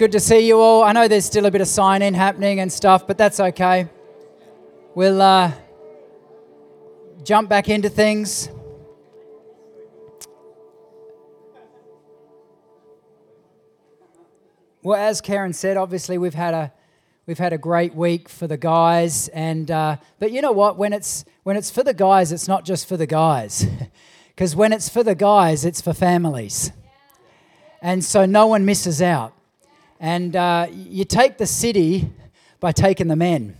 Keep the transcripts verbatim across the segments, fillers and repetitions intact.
Good to see you all. I know there's still a bit of sign-in happening and stuff, but that's okay. We'll uh, jump back into things. Well, as Karen said, obviously we've had a we've had a great week for the guys, and uh, but you know what? When it's when it's for the guys, it's not just for the guys, because when it's for the guys, it's for families, and so no one misses out. And uh, you take the city by taking the men.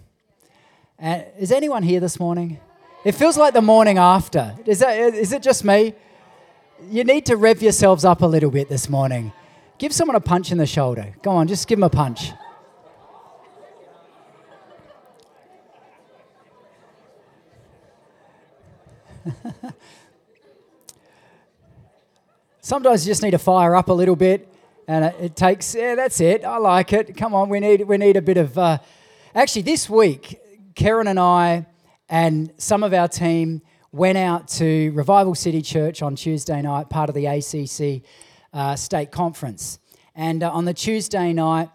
And is anyone here this morning? It feels like the morning after. Is that, is it just me? You need to rev yourselves up a little bit this morning. Give someone a punch in the shoulder. Go on, just give them a punch. Sometimes you just need to fire up a little bit. And it takes, yeah, that's it. I like it. Come on, we need we need a bit of... Uh... Actually, this week, Karen and I and some of our team went out to Revival City Church on Tuesday night, part of the A C C uh, state conference. And uh, on the Tuesday night,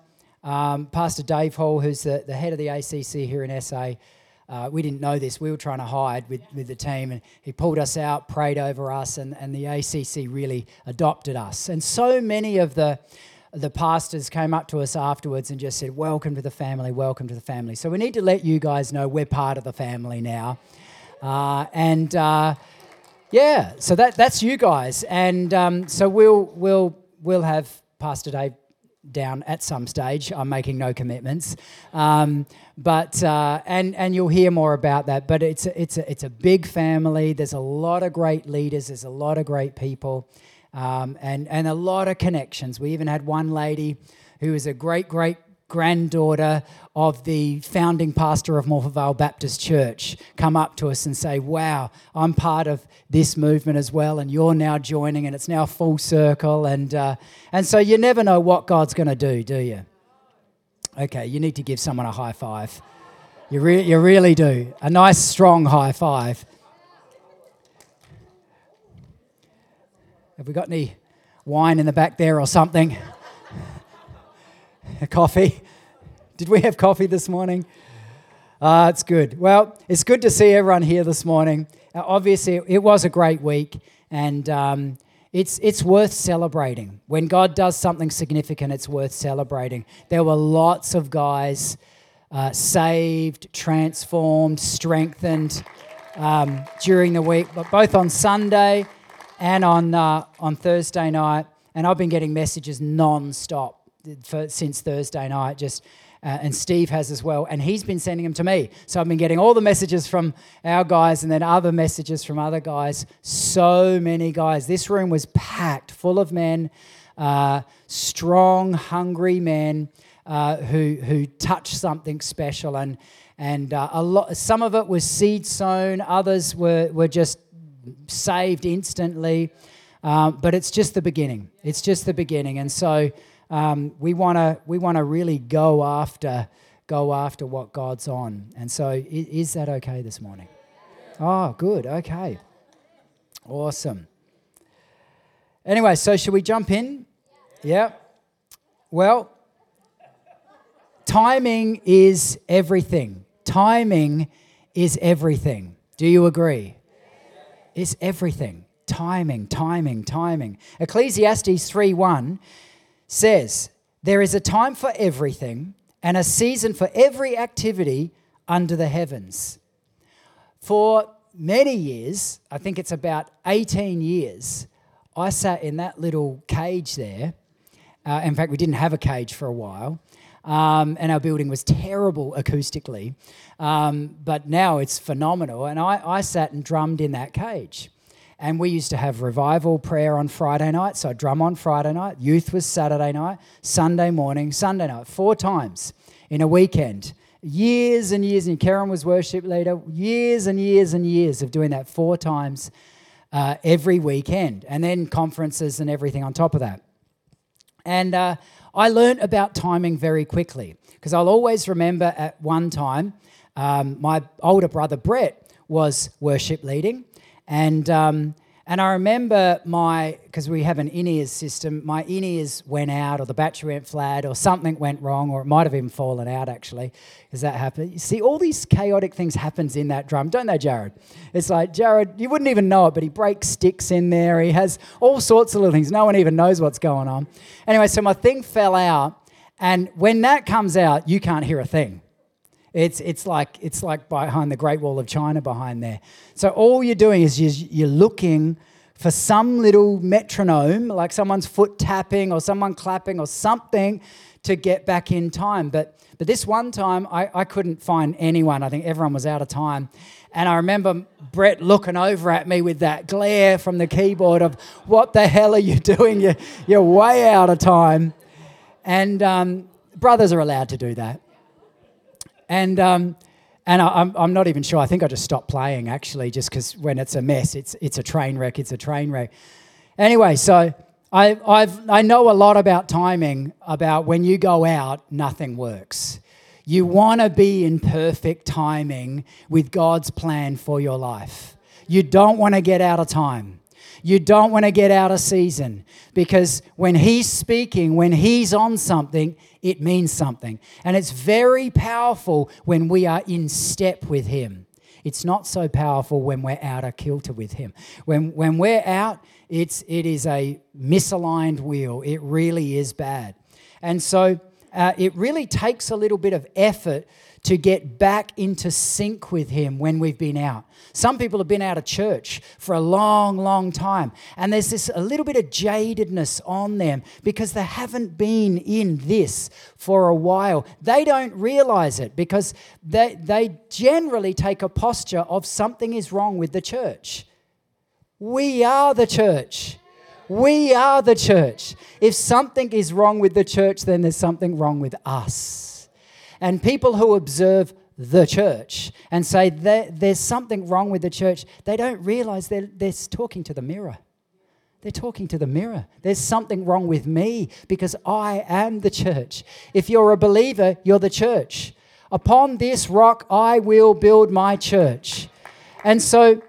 um, Pastor Dave Hall, who's the, the head of the A C C here in S A, uh, we didn't know this. We were trying to hide with, with the team. And he pulled us out, prayed over us, and, and the A C C really adopted us. And so many of the, the pastors came up to us afterwards and just said, welcome to the family, welcome to the family. So we need to let you guys know we're part of the family now. Uh, and, uh, yeah, so that that's you guys. And um, so we'll, we'll, we'll have Pastor Dave down at some stage. I'm making no commitments, um, but uh, and and you'll hear more about that. But it's a, it's a, it's a big family. There's a lot of great leaders. There's a lot of great people, um, and and a lot of connections. We even had one lady who is a great great granddaughter of the founding pastor of Morphaville Baptist Church come up to us and say, wow, I'm part of this movement as well, and you're now joining, and it's now full circle. And uh, and so you never know what God's going to do, do you? Okay, you need to give someone a high five. You, re- you really do. A nice, strong high five. Have we got any wine in the back there or something? Coffee. Did we have coffee this morning? Uh, it's good. Well, it's good to see everyone here this morning. Uh, obviously, it was a great week, and um, it's it's worth celebrating. When God does something significant, it's worth celebrating. There were lots of guys uh, saved, transformed, strengthened um, during the week, but both on Sunday and on uh, on Thursday night. And I've been getting messages non-stop For, since Thursday night, just uh, and Steve has as well, and he's been sending them to me. So I've been getting all the messages from our guys and then other messages from other guys. So many guys. This room was packed full of men, uh, strong, hungry men uh, who who touched something special, and and uh, a lot. Some of it was seed sown, others were were just saved instantly. Uh, but it's just the beginning. It's just the beginning, and so. Um, we want to we want to really go after go after what God's on, and so is, is that okay this morning? Oh, good. Okay, awesome. Anyway, so should we jump in? Yeah. Well, timing is everything. Timing is everything. Do you agree? It's everything. Timing, timing, timing. Ecclesiastes three one says, there is a time for everything and a season for every activity under the heavens. For many years, I think it's about eighteen years, I sat in that little cage there. Uh, in fact, we didn't have a cage for a while, um, and our building was terrible acoustically, um, but now it's phenomenal. And I, I sat and drummed in that cage. And we used to have revival prayer on Friday night, so I'd drum on Friday night. Youth was Saturday night, Sunday morning, Sunday night, four times in a weekend. years and years, and Karen was worship leader, years and years and years of doing that four times uh, every weekend, and then conferences and everything on top of that. And uh, I learned about timing very quickly, because I'll always remember at one time, um, my older brother Brett was worship leading, and um, and I remember my, because we have an in-ears system, my in-ears went out, or the battery went flat, or something went wrong, or it might have even fallen out actually, because that happened. You see, all these chaotic things happens in that drum, don't they, Jared? It's like, Jared, you wouldn't even know it, but he breaks sticks in there. He has all sorts of little things. No one even knows what's going on. Anyway, so my thing fell out, and when that comes out, you can't hear a thing. It's it's like it's like behind the Great Wall of China behind there. So all you're doing is you're, you're looking for some little metronome, like someone's foot tapping or someone clapping or something to get back in time. But but this one time, I, I couldn't find anyone. I think everyone was out of time. And I remember Brett looking over at me with that glare from the keyboard of, what the hell are you doing? You're, you're way out of time. And um, brothers are allowed to do that. And um, and I, I'm I'm not even sure. I think I just stopped playing actually, just because when it's a mess, it's it's a train wreck. It's a train wreck. Anyway, so I I've I know a lot about timing. About when you go out, nothing works. You want to be in perfect timing with God's plan for your life. You don't want to get out of time. You don't want to get out of season, because when he's speaking, when he's on something, it means something. And it's very powerful when we are in step with him. It's not so powerful when we're out of kilter with him. When when we're out, it's it is a misaligned wheel. It really is bad. And so uh, it really takes a little bit of effort to get back into sync with him when we've been out. Some people have been out of church for a long, long time, and there's this a little bit of jadedness on them because they haven't been in this for a while. They don't realize it because they, they generally take a posture of something is wrong with the church. We are the church. We are the church. If something is wrong with the church, then there's something wrong with us. And people who observe the church and say there's something wrong with the church, they don't realize they're, they're talking to the mirror. They're talking to the mirror. There's something wrong with me because I am the church. If you're a believer, you're the church. Upon this rock, I will build my church. And so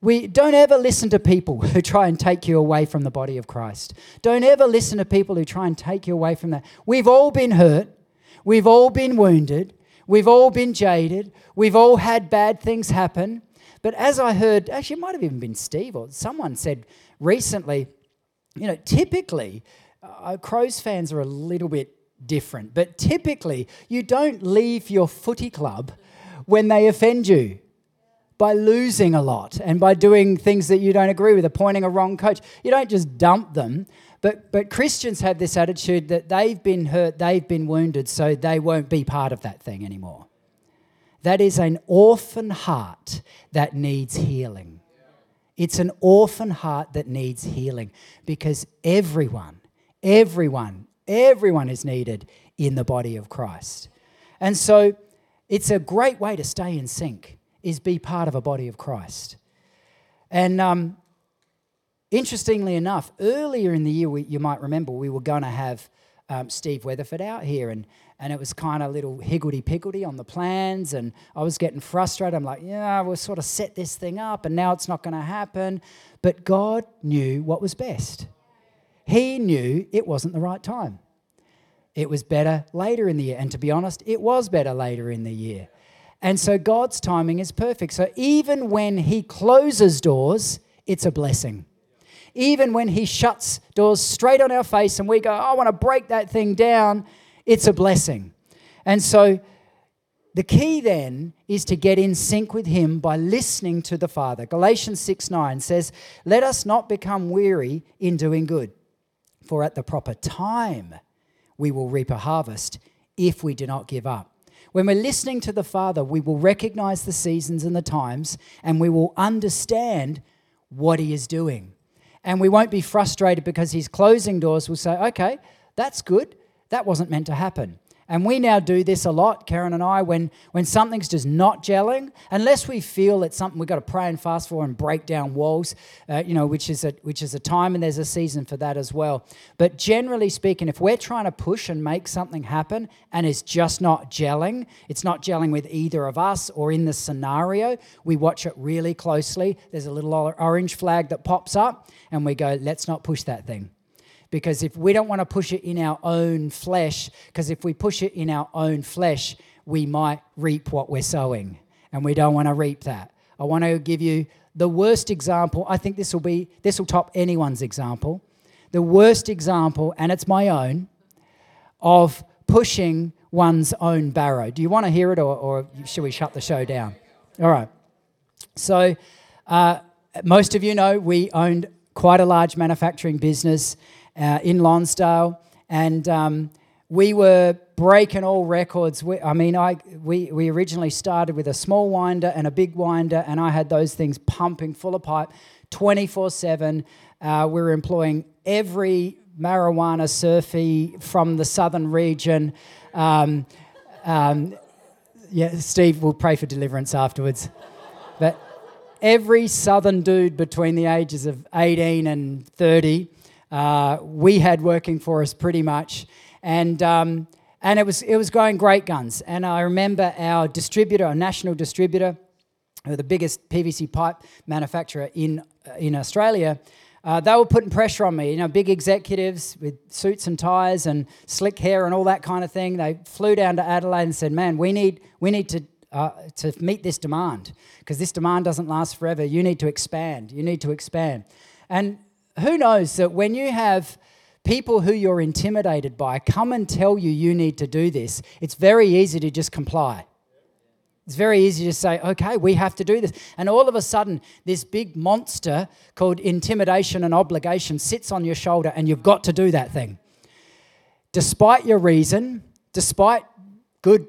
we don't ever listen to people who try and take you away from the body of Christ. Don't ever listen to people who try and take you away from that. We've all been hurt. We've all been wounded. We've all been jaded. We've all had bad things happen. But as I heard, actually it might have even been Steve or someone said recently, you know, typically, uh, Crows fans are a little bit different, but typically you don't leave your footy club when they offend you by losing a lot and by doing things that you don't agree with, appointing a wrong coach. You don't just dump them. But but Christians have this attitude that they've been hurt, they've been wounded, so they won't be part of that thing anymore. That is an orphan heart that needs healing. It's an orphan heart that needs healing because everyone, everyone, everyone is needed in the body of Christ. And so it's a great way to stay in sync, is be part of a body of Christ. And um interestingly enough, earlier in the year, we, you might remember, we were going to have um, Steve Weatherford out here, and, and it was kind of a little higgledy-piggledy on the plans, and I was getting frustrated. I'm like, yeah, we'll sort of set this thing up, and now it's not going to happen. But God knew what was best. He knew it wasn't the right time. It was better later in the year, and to be honest, it was better later in the year. And so God's timing is perfect. So even when he closes doors, it's a blessing. Even when he shuts doors straight on our face and we go, I want to break that thing down, it's a blessing. And so the key then is to get in sync with him by listening to the Father. Galatians six nine says, let us not become weary in doing good, for at the proper time we will reap a harvest if we do not give up. When we're listening to the Father, we will recognize the seasons and the times, and we will understand what he is doing. And we won't be frustrated because he's closing doors. We'll say, okay, that's good. That wasn't meant to happen. And we now do this a lot, Karen and I, when, when something's just not gelling, unless we feel it's something we've got to pray and fast for and break down walls, uh, you know, which is a, which is a time and there's a season for that as well. But generally speaking, if we're trying to push and make something happen and it's just not gelling, it's not gelling with either of us or in the scenario, we watch it really closely. There's a little orange flag that pops up and we go, let's not push that thing. Because if we don't want to push it in our own flesh, because if we push it in our own flesh, we might reap what we're sowing. And we don't want to reap that. I want to give you the worst example. I think this will be, this will top anyone's example. The worst example, and it's my own, of pushing one's own barrow. Do you want to hear it or, or should we shut the show down? All right. So uh, most of you know we owned quite a large manufacturing business Uh, in Lonsdale, and um, we were breaking all records. We, I mean, I we, we originally started with a small winder and a big winder, and I had those things pumping full of pipe twenty-four seven. Uh, we were employing every marijuana surfy from the southern region. Um, um, yeah, Steve will pray for deliverance afterwards. But every southern dude between the ages of eighteen and thirty... Uh, we had working for us pretty much, and um, and it was it was going great guns. And I remember our distributor, our national distributor, the biggest P V C pipe manufacturer in in Australia, uh, they were putting pressure on me. You know, big executives with suits and ties and slick hair and all that kind of thing. They flew down to Adelaide and said, "Man, we need we need to." Uh, to meet this demand, because this demand doesn't last forever. You need to expand. You need to expand. And who knows that when you have people who you're intimidated by come and tell you you need to do this, it's very easy to just comply. It's very easy to say, okay, we have to do this. And all of a sudden, this big monster called intimidation and obligation sits on your shoulder and you've got to do that thing. Despite your reason, despite good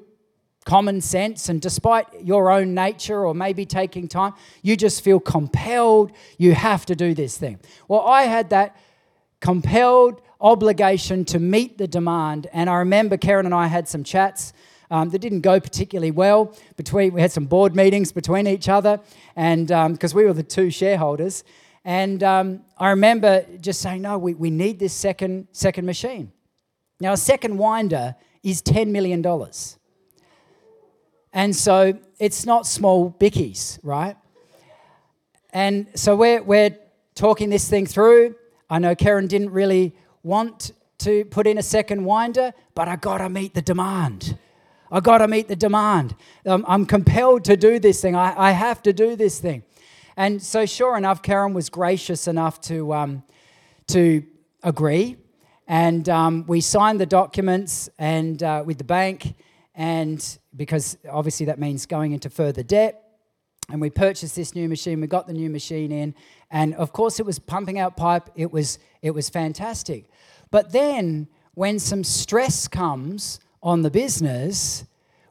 common sense, and despite your own nature or maybe taking time, you just feel compelled, you have to do this thing. Well, I had that compelled obligation to meet the demand, and I remember Karen and I had some chats um, that didn't go particularly well. Between, we had some board meetings between each other, and because um, we were the two shareholders, and um, I remember just saying, no, we, we need this second second machine. Now, a second winder is ten million dollars. And so it's not small bickies, right? And so we're, we're talking this thing through. I know Karen didn't really want to put in a second winder, but I got to meet the demand. I got to meet the demand. Um, I'm compelled to do this thing. I, I have to do this thing. And so sure enough, Karen was gracious enough to, um, to agree. And um, we signed the documents and uh, with the bank, and because obviously that means going into further debt. And we purchased this new machine. We got the new machine in. And, of course, it was pumping out pipe. It was, it was fantastic. But then when some stress comes on the business,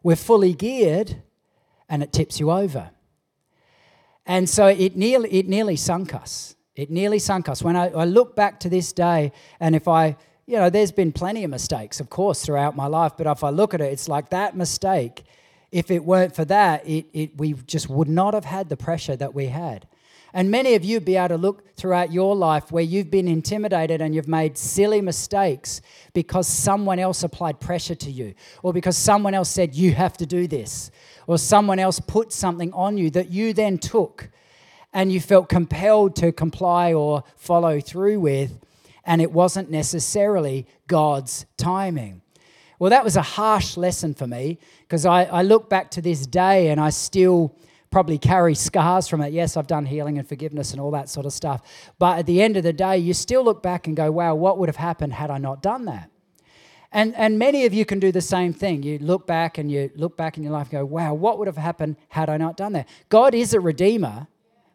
we're fully geared and it tips you over. And so it nearly, it nearly sunk us. It nearly sunk us. When I, I look back to this day, and if I... You know, there's been plenty of mistakes, of course, throughout my life. But if I look at it, it's like that mistake, if it weren't for that, it, it we just would not have had the pressure that we had. And many of you be able to look throughout your life where you've been intimidated and you've made silly mistakes because someone else applied pressure to you, or because someone else said, you have to do this, or someone else put something on you that you then took and you felt compelled to comply or follow through with. And it wasn't necessarily God's timing. Well, that was a harsh lesson for me, because I, I look back to this day and I still probably carry scars from it. Yes, I've done healing and forgiveness and all that sort of stuff. But at the end of the day, you still look back and go, wow, what would have happened had I not done that? And and many of you can do the same thing. You look back and you look back in your life and go, wow, what would have happened had I not done that? God is a redeemer.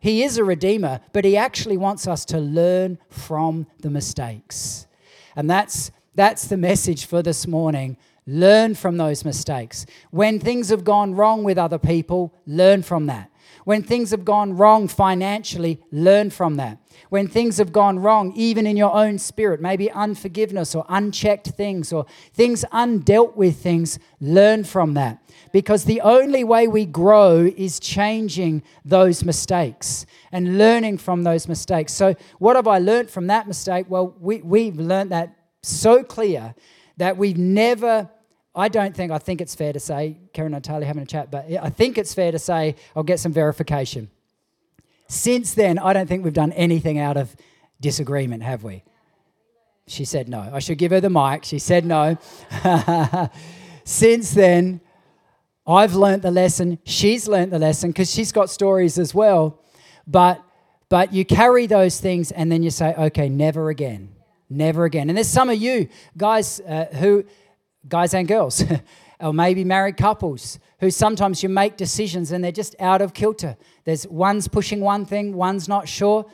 He is a redeemer, but he actually wants us to learn from the mistakes. And that's that's the message for this morning. Learn from those mistakes. When things have gone wrong with other people, learn from that. When things have gone wrong financially, learn from that. when things have gone wrong, even in your own spirit, maybe unforgiveness or unchecked things or things undealt with things, learn from that. Because the only way we grow is changing those mistakes and learning from those mistakes. So what have I learned from that mistake? Well, we, we've learned that so clear that we've never, I don't think, I think it's fair to say, Karen and Natalia having a chat, but I think it's fair to say, I'll get some verification. Since then, I don't think we've done anything out of disagreement, have we? She said no. I should give her the mic. She said no. Since then, I've learnt the lesson. She's learnt the lesson because she's got stories as well. But but you carry those things and then you say, okay, never again, never again. And there's some of you guys uh, who, guys and girls, or maybe married couples, who sometimes you make decisions and they're just out of kilter. There's one's pushing one thing, one's not sure.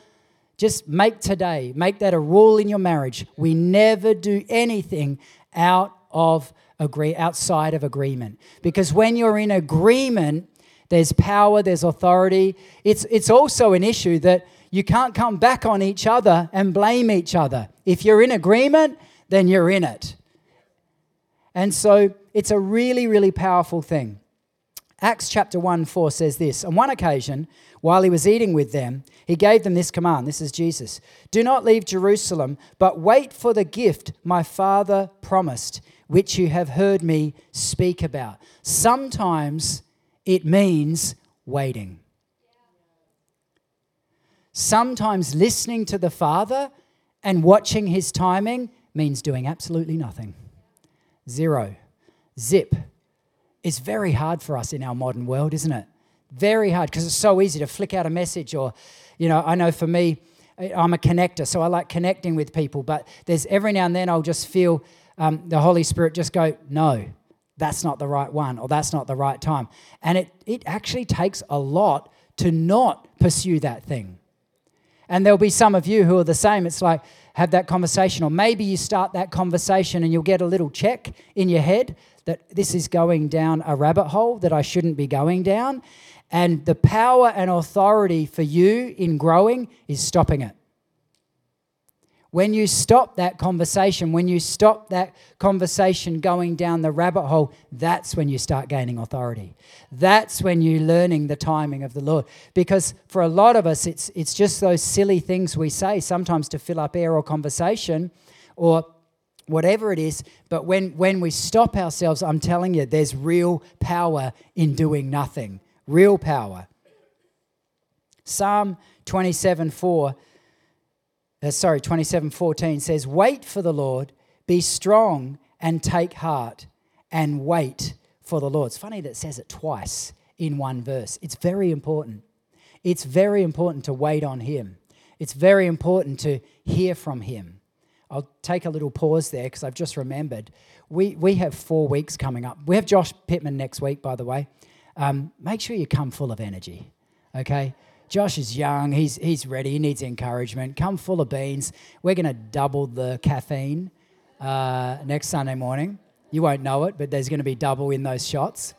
Just make today, make that a rule in your marriage. We never do anything out of agree outside of agreement. Because when you're in agreement, there's power, there's authority. It's it's also an issue that you can't come back on each other and blame each other. If you're in agreement, then you're in it. And so it's a really, really powerful thing. Acts chapter one, four says this, on one occasion, while he was eating with them, he gave them this command. This is Jesus. Do not leave Jerusalem, but wait for the gift my Father promised, which you have heard me speak about. Sometimes it means waiting. Sometimes listening to the Father and watching his timing means doing absolutely nothing. Zero. Zip. It's very hard for us in our modern world, isn't it? Very hard, because it's so easy to flick out a message or, you know, I know for me, I'm a connector, so I like connecting with people, but there's every now and then I'll just feel um, the Holy Spirit just go, no, that's not the right one or that's not the right time. And it, it actually takes a lot to not pursue that thing. And there'll be some of you who are the same. It's like, have that conversation, or maybe you start that conversation and you'll get a little check in your head that this is going down a rabbit hole that I shouldn't be going down. And the power and authority for you in growing is stopping it. When you stop that conversation, when you stop that conversation going down the rabbit hole, that's when you start gaining authority. That's when you're learning the timing of the Lord. Because for a lot of us, it's it's just those silly things we say, sometimes to fill up air or conversation or whatever it is. But when, when we stop ourselves, I'm telling you, there's real power in doing nothing. Real power. Psalm twenty-seven, four Uh, sorry, twenty-seven fourteen says, wait for the Lord, be strong and take heart and wait for the Lord. It's funny that it says it twice in one verse. It's very important. It's very important to wait on him. It's very important to hear from him. I'll take a little pause there because I've just remembered. We, we have four weeks coming up. We have Josh Pittman next week, by the way. Um, make sure you come full of energy, okay? Josh is young, he's he's ready, he needs encouragement. Come full of beans. We're going to double the caffeine uh, next Sunday morning. You won't know it, but there's going to be double in those shots.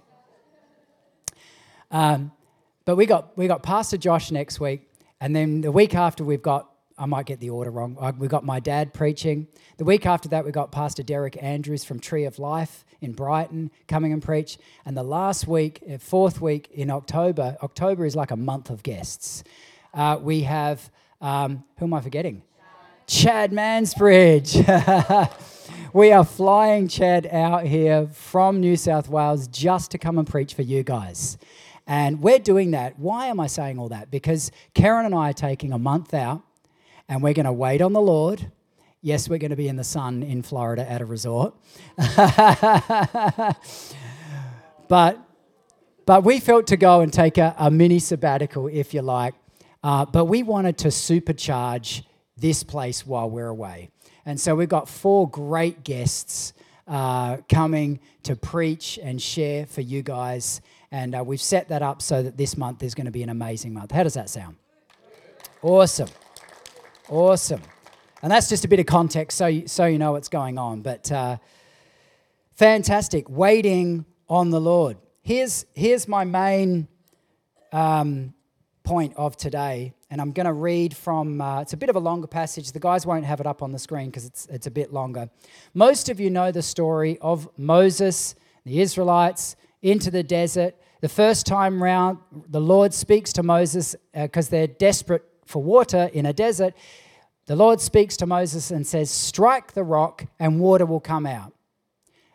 Um, but we got we got Pastor Josh next week, and then the week after we've got, I might get the order wrong, we've got my dad preaching. The week after that we've got Pastor Derek Andrews from Tree of Life in Brighton coming and preach. And the last week, fourth week in October, October is like a month of guests. Uh, we have, um, who am I forgetting? Chad Mansbridge. We are flying Chad out here from New South Wales just to come and preach for you guys. And we're doing that. Why am I saying all that? Because Karen and I are taking a month out and we're going to wait on the Lord. Yes, we're going to be in the sun in Florida at a resort. but but we felt to go and take a, a mini sabbatical, if you like. Uh, but we wanted to supercharge this place while we're away. And so we've got four great guests uh, coming to preach and share for you guys. And uh, we've set that up so that this month is going to be an amazing month. How does that sound? Awesome. Awesome. And that's just a bit of context so you, so you know what's going on. But uh, fantastic, waiting on the Lord. Here's, here's my main um, point of today. And I'm going to read from, uh, it's a bit of a longer passage. The guys won't have it up on the screen because it's, it's a bit longer. Most of you know the story of Moses, the Israelites, into the desert. The first time round, the Lord speaks to Moses because uh, they're desperate for water in a desert. The Lord speaks to Moses and says, strike the rock and water will come out.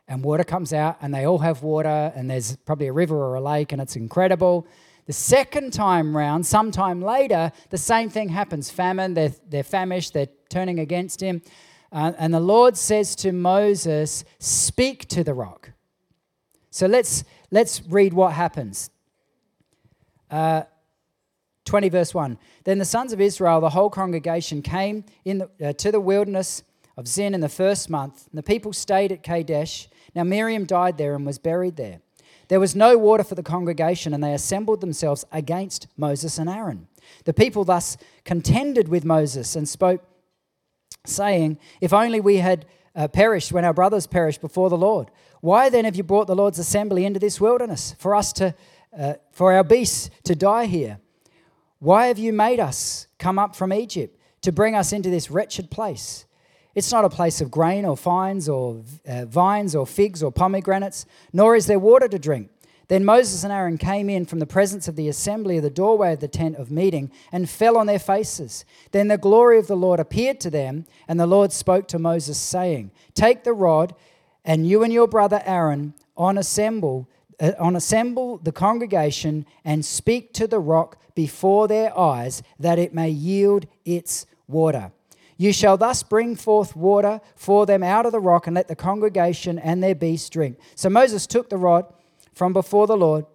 And water comes out and they all have water and there's probably a river or a lake and it's incredible. The second time round, sometime later, the same thing happens. Famine, they're, they're famished, they're turning against him. Uh, and the Lord says to Moses, speak to the rock. So let's let's read what happens. Uh, twenty verse one. Then the sons of Israel, the whole congregation, came in the, uh, to the wilderness of Zin in the first month. And the people stayed at Kadesh. Now Miriam died there and was buried there. There was no water for the congregation, and they assembled themselves against Moses and Aaron. The people thus contended with Moses and spoke, saying, if only we had uh, perished when our brothers perished before the Lord. Why then have you brought the Lord's assembly into this wilderness for us to, uh, for our beasts to die here? Why have you made us come up from Egypt to bring us into this wretched place? It's not a place of grain or vines or uh, vines or figs or pomegranates, nor is there water to drink. Then Moses and Aaron came in from the presence of the assembly of the doorway of the tent of meeting and fell on their faces. Then the glory of the Lord appeared to them, and the Lord spoke to Moses, saying, take the rod, and you and your brother Aaron on assemble, uh, on assemble the congregation and speak to the rock before their eyes, that it may yield its water. You shall thus bring forth water for them out of the rock, and let the congregation and their beasts drink. So Moses took the rod from before the Lord,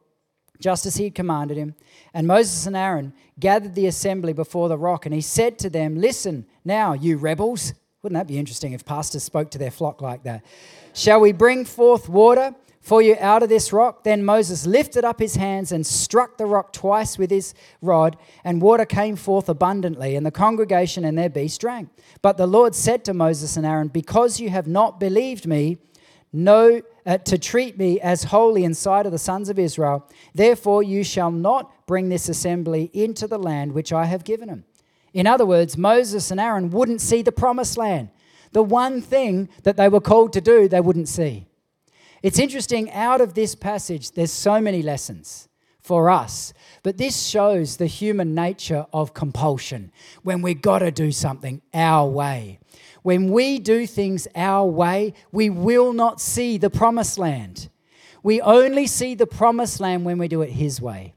just as he had commanded him. And Moses and Aaron gathered the assembly before the rock, and he said to them, listen now, you rebels. Wouldn't that be interesting if pastors spoke to their flock like that? Shall we bring forth water for you out of this rock? Then Moses lifted up his hands and struck the rock twice with his rod, and water came forth abundantly, and the congregation and their beasts drank. But the Lord said to Moses and Aaron, because you have not believed me, no, uh, to treat me as holy in sight of the sons of Israel, therefore you shall not bring this assembly into the land which I have given them. In other words, Moses and Aaron wouldn't see the promised land. The one thing that they were called to do, they wouldn't see. It's interesting, out of this passage, there's so many lessons for us. But this shows the human nature of compulsion, when we got to do something our way. When we do things our way, we will not see the promised land. We only see the promised land when we do it His way.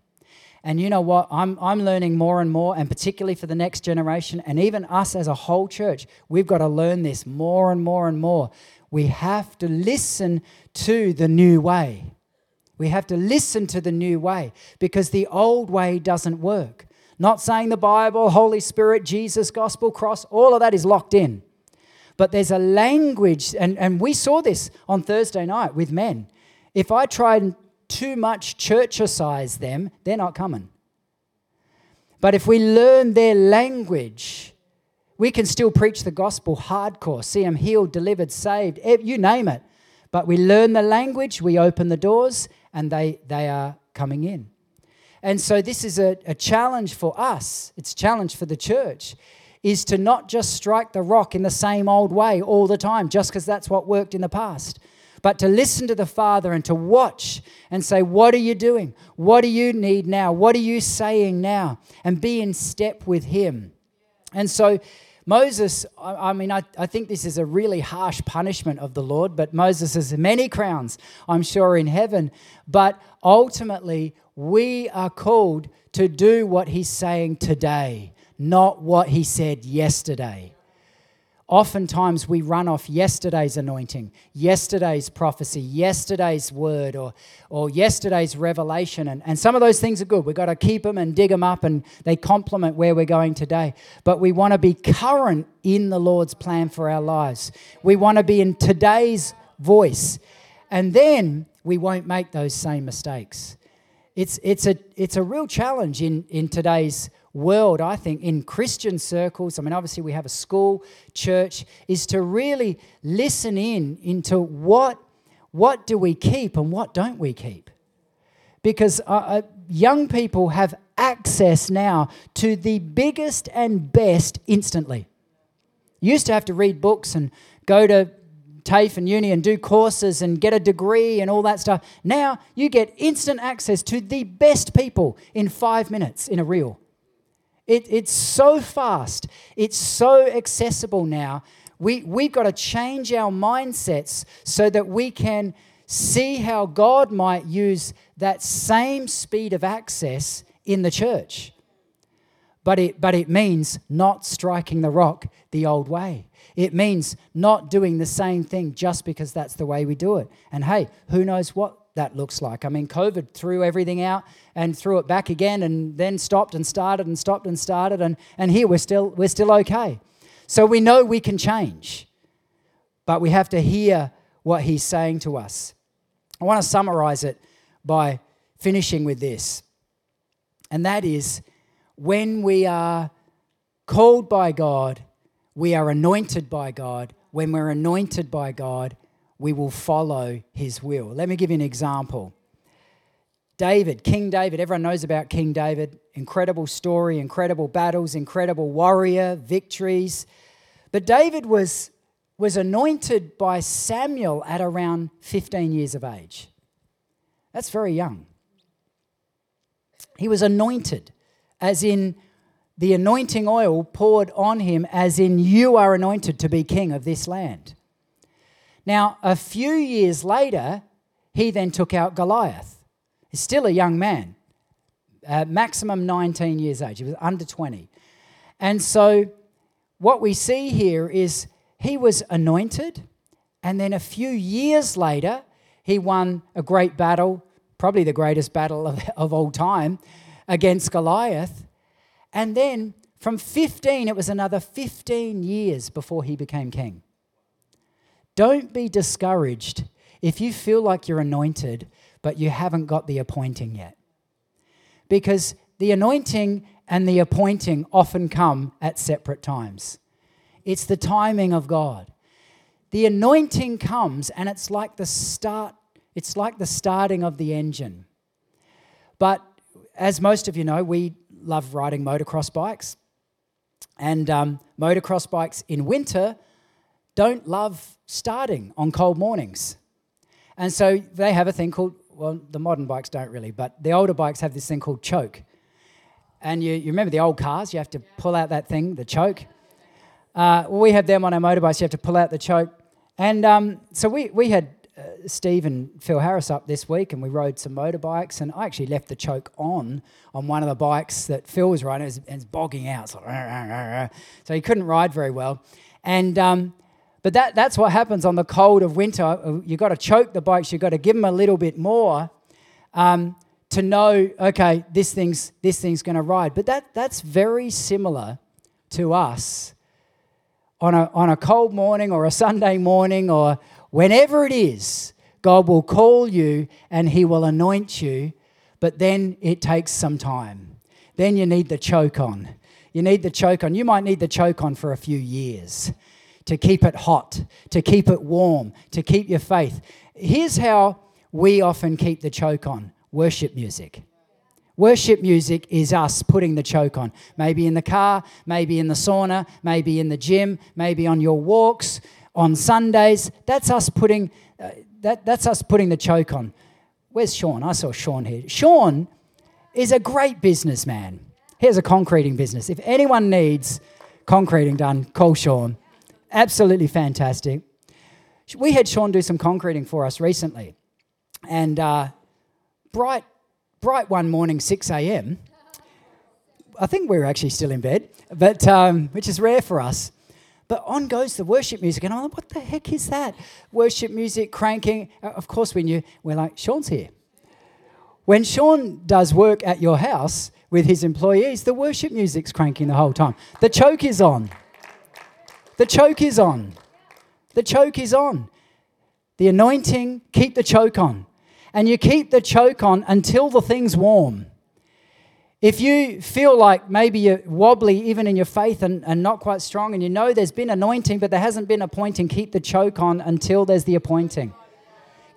And you know what? I'm, I'm learning more and more, and particularly for the next generation, and even us as a whole church, we've got to learn this more and more and more. We have to listen to the new way. We have to listen to the new way because the old way doesn't work. Not saying the Bible, Holy Spirit, Jesus, gospel, cross, all of that is locked in. But there's a language, and, and we saw this on Thursday night with men. If I try and too much churchicize them, they're not coming. But if we learn their language, we can still preach the gospel hardcore, see them healed, delivered, saved, you name it. But we learn the language, we open the doors, and they, they are coming in. And so this is a, a challenge for us. It's a challenge for the church, is to not just strike the rock in the same old way all the time, just because that's what worked in the past, but to listen to the Father and to watch and say, what are you doing? What do you need now? What are you saying now? And be in step with Him. And so Moses, I mean, I, I think this is a really harsh punishment of the Lord, but Moses has many crowns, I'm sure, in heaven. But ultimately, we are called to do what He's saying today, not what He said yesterday. Oftentimes, we run off yesterday's anointing, yesterday's prophecy, yesterday's word, or, or yesterday's revelation. And, and some of those things are good. We've got to keep them and dig them up, and they complement where we're going today. But we want to be current in the Lord's plan for our lives. We want to be in today's voice. And then we won't make those same mistakes. It's, it's, a, it's a real challenge in, in today's world, I think, in Christian circles. I mean, obviously we have a school, church, is to really listen in into what what do we keep and what don't we keep. Because uh, young people have access now to the biggest and best instantly. You used to have to read books and go to TAFE and uni and do courses and get a degree and all that stuff. Now you get instant access to the best people in five minutes in a reel. It, it's so fast. It's so accessible now. We, we've got to change our mindsets so that we can see how God might use that same speed of access in the church. But it, but it means not striking the rock the old way. It means not doing the same thing just because that's the way we do it. And hey, who knows what that looks like? I mean, COVID threw everything out and threw it back again and then stopped and started and stopped and started. And, and here we're still, we're still okay. So we know we can change, but we have to hear what he's saying to us. I want to summarize it by finishing with this. And that is, when we are called by God, we are anointed by God. When we're anointed by God, we will follow his will. Let me give you an example. David, King David, everyone knows about King David. Incredible story, incredible battles, incredible warrior, victories. But David was, was anointed by Samuel at around fifteen years of age. That's very young. He was anointed. As in, the anointing oil poured on him, as in, you are anointed to be king of this land. Now, a few years later, he then took out Goliath. He's still a young man, uh, maximum nineteen years age. He was under twenty. And so what we see here is he was anointed, and then a few years later, he won a great battle, probably the greatest battle of, of all time, against Goliath. And then from fifteen, it was another fifteen years before he became king. Don't be discouraged if you feel like you're anointed, but you haven't got the appointing yet. Because the anointing and the appointing often come at separate times. It's the timing of God. The anointing comes and it's like the start, it's like the starting of the engine. But as most of you know, we love riding motocross bikes. And um, motocross bikes in winter don't love starting on cold mornings. And so they have a thing called, well, the modern bikes don't really, but the older bikes have this thing called choke. And you, you remember the old cars, you have to pull out that thing, the choke. Uh, well, we have them on our motorbikes, you have to pull out the choke. And um, so we, we had... Uh, Steve and Phil Harris up this week, and we rode some motorbikes, and I actually left the choke on on one of the bikes that Phil was riding. It was, it was bogging out, so, so he couldn't ride very well. And um, but that that's what happens on the cold of winter. You've got to choke the bikes. You've got to give them a little bit more um, to know, okay, this thing's this thing's going to ride. But that that's very similar to us on a on a cold morning or a Sunday morning or whenever it is, God will call you and he will anoint you, but then it takes some time. Then you need the choke on. You need the choke on. You might need the choke on for a few years to keep it hot, to keep it warm, to keep your faith. Here's how we often keep the choke on: worship music. Worship music is us putting the choke on, maybe in the car, maybe in the sauna, maybe in the gym, maybe on your walks, on Sundays. That's us putting uh, that. That's us putting the choke on. Where's Sean? I saw Sean here. Sean is a great businessman. He has a concreting business. If anyone needs concreting done, call Sean. Absolutely fantastic. We had Sean do some concreting for us recently, and uh, bright, bright one morning, six a.m. I think we were actually still in bed, but um, which is rare for us. But on goes the worship music, and I'm like, what the heck is that? Worship music, cranking. Of course we knew. We're like, Sean's here. When Sean does work at your house with his employees, the worship music's cranking the whole time. The choke is on. The choke is on. The choke is on. The anointing, keep the choke on. And you keep the choke on until the thing's warm. If you feel like maybe you're wobbly even in your faith and, and not quite strong, and you know there's been anointing but there hasn't been appointing, keep the choke on until there's the appointing.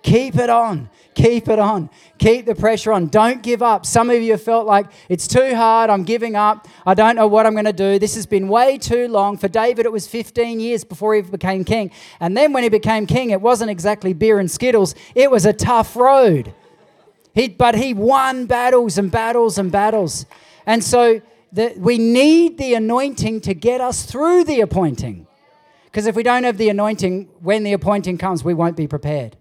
Keep it on. Keep it on. Keep the pressure on. Don't give up. Some of you have felt like it's too hard. I'm giving up. I don't know what I'm going to do. This has been way too long. For David, it was fifteen years before he became king. And then when he became king, it wasn't exactly beer and Skittles. It was a tough road. He, but he won battles and battles and battles. And so the, we need the anointing to get us through the appointing. Because if we don't have the anointing, when the appointing comes, we won't be prepared.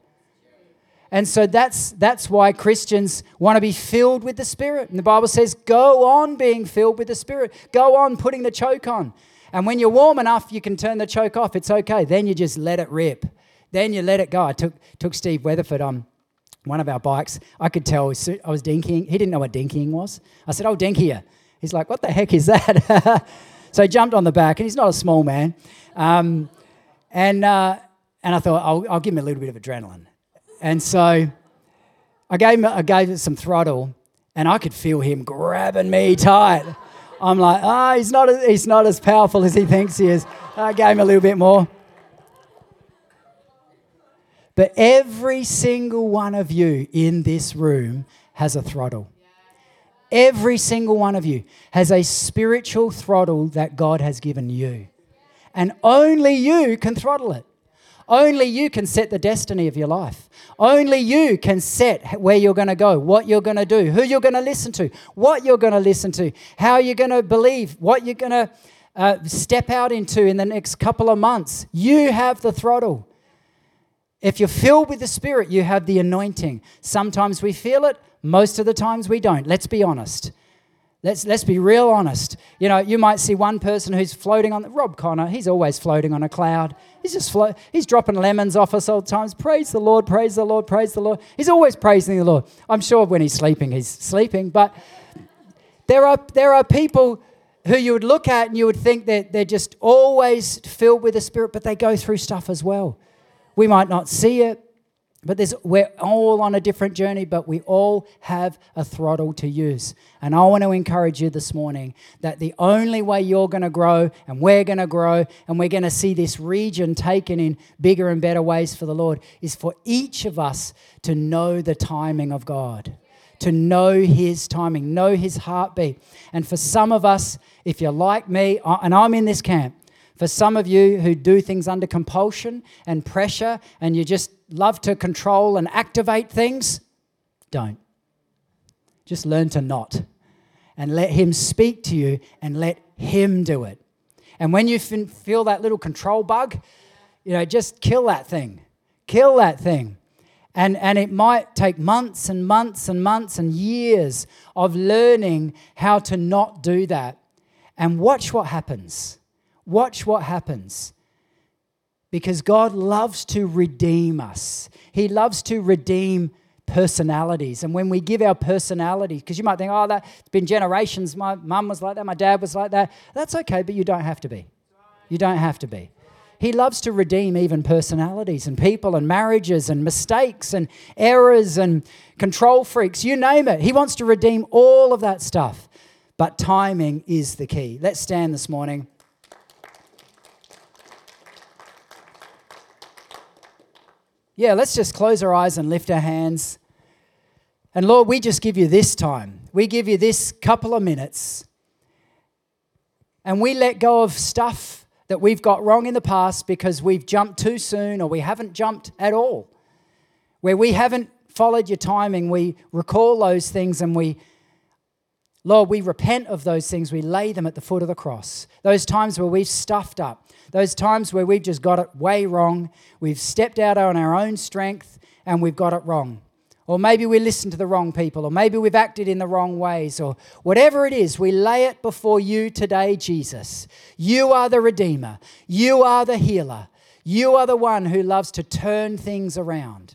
And so that's that's why Christians want to be filled with the Spirit. And the Bible says, go on being filled with the Spirit. Go on putting the choke on. And when you're warm enough, you can turn the choke off. It's okay. Then you just let it rip. Then you let it go. I took took Steve Weatherford on one of our bikes. I could tell I was dinkying. He didn't know what dinkying was. I said, oh, dinky you. He's like, what the heck is that? So he jumped on the back, and he's not a small man. Um, and uh, and I thought, I'll, I'll give him a little bit of adrenaline. And so I gave him, I gave it some throttle, and I could feel him grabbing me tight. I'm like, ah, oh, he's not as, he's not as powerful as he thinks he is. I gave him a little bit more. But every single one of you in this room has a throttle. Every single one of you has a spiritual throttle that God has given you. And only you can throttle it. Only you can set the destiny of your life. Only you can set where you're going to go, what you're going to do, who you're going to listen to, what you're going to listen to, how you're going to believe, what you're going to uh, step out into in the next couple of months. You have the throttle. If you're filled with the Spirit, you have the anointing. Sometimes we feel it. Most of the times we don't. Let's be honest. Let's let's be real honest. You know, you might see one person who's floating on the, Rob Connor, he's always floating on a cloud. He's just float. He's dropping lemons off us all the times. Praise the Lord, praise the Lord, praise the Lord. He's always praising the Lord. I'm sure when he's sleeping, he's sleeping. But there are there are people who you would look at and you would think that they're just always filled with the Spirit, but they go through stuff as well. We might not see it. But there's, we're all on a different journey, but we all have a throttle to use. And I want to encourage you this morning that the only way you're going to grow and we're going to grow and we're going to see this region taken in bigger and better ways for the Lord is for each of us to know the timing of God, to know His timing, know His heartbeat. And for some of us, if you're like me, and I'm in this camp, for some of you who do things under compulsion and pressure and you just love to control and activate things, don't. Just learn to not and let Him speak to you and let Him do it. And when you feel that little control bug, you know, just kill that thing. Kill that thing. And and it might take months and months and months and years of learning how to not do that. And watch what happens. Watch what happens, because God loves to redeem us. He loves to redeem personalities. And when we give our personality, because you might think, oh, that's been generations. My mum was like that. My dad was like that. That's okay, but you don't have to be. You don't have to be. He loves to redeem even personalities and people and marriages and mistakes and errors and control freaks. You name it. He wants to redeem all of that stuff. But timing is the key. Let's stand this morning. Yeah, let's just close our eyes and lift our hands. And Lord, we just give you this time. We give you this couple of minutes. And we let go of stuff that we've got wrong in the past because we've jumped too soon or we haven't jumped at all. Where we haven't followed your timing, we recall those things and we, Lord, we repent of those things. We lay them at the foot of the cross. Those times where we've stuffed up. Those times where we've just got it way wrong, we've stepped out on our own strength and we've got it wrong. Or maybe we listened to the wrong people, or maybe we've acted in the wrong ways, or whatever it is, we lay it before you today, Jesus. You are the Redeemer. You are the Healer. You are the one who loves to turn things around.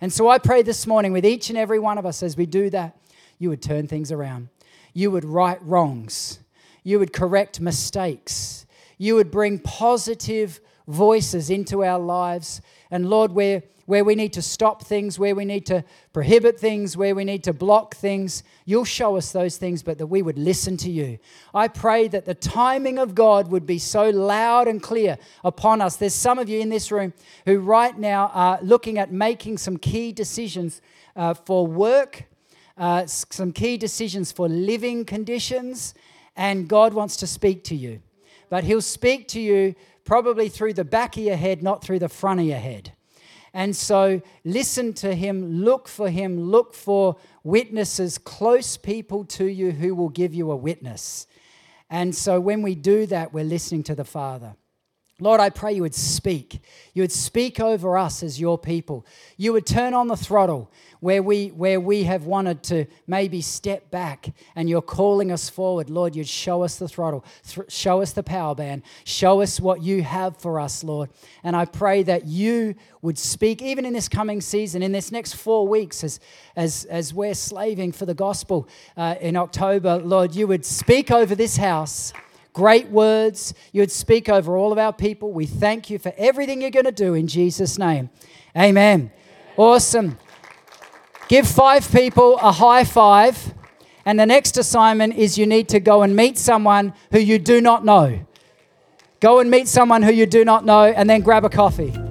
And so I pray this morning with each and every one of us as we do that, you would turn things around. You would right wrongs. You would correct mistakes. You would bring positive voices into our lives. And Lord, where, where we need to stop things, where we need to prohibit things, where we need to block things, you'll show us those things, but that we would listen to you. I pray that the timing of God would be so loud and clear upon us. There's some of you in this room who right now are looking at making some key decisions uh, for work, uh, some key decisions for living conditions, and God wants to speak to you. But he'll speak to you probably through the back of your head, not through the front of your head. And so listen to him, look for him, look for witnesses, close people to you who will give you a witness. And so when we do that, we're listening to the Father. Lord, I pray you would speak. You would speak over us as your people. You would turn on the throttle where we where we have wanted to maybe step back, and you're calling us forward. Lord, you'd show us the throttle, Th- show us the power band, show us what you have for us, Lord. And I pray that you would speak even in this coming season, in this next four weeks as, as, as we're slaving for the gospel uh, in October. Lord, you would speak over this house. Great words. You would speak over all of our people. We thank you for everything you're going to do in Jesus' name. Amen. Amen. Awesome. Give five people a high five. And the next assignment is you need to go and meet someone who you do not know. Go and meet someone who you do not know and then grab a coffee.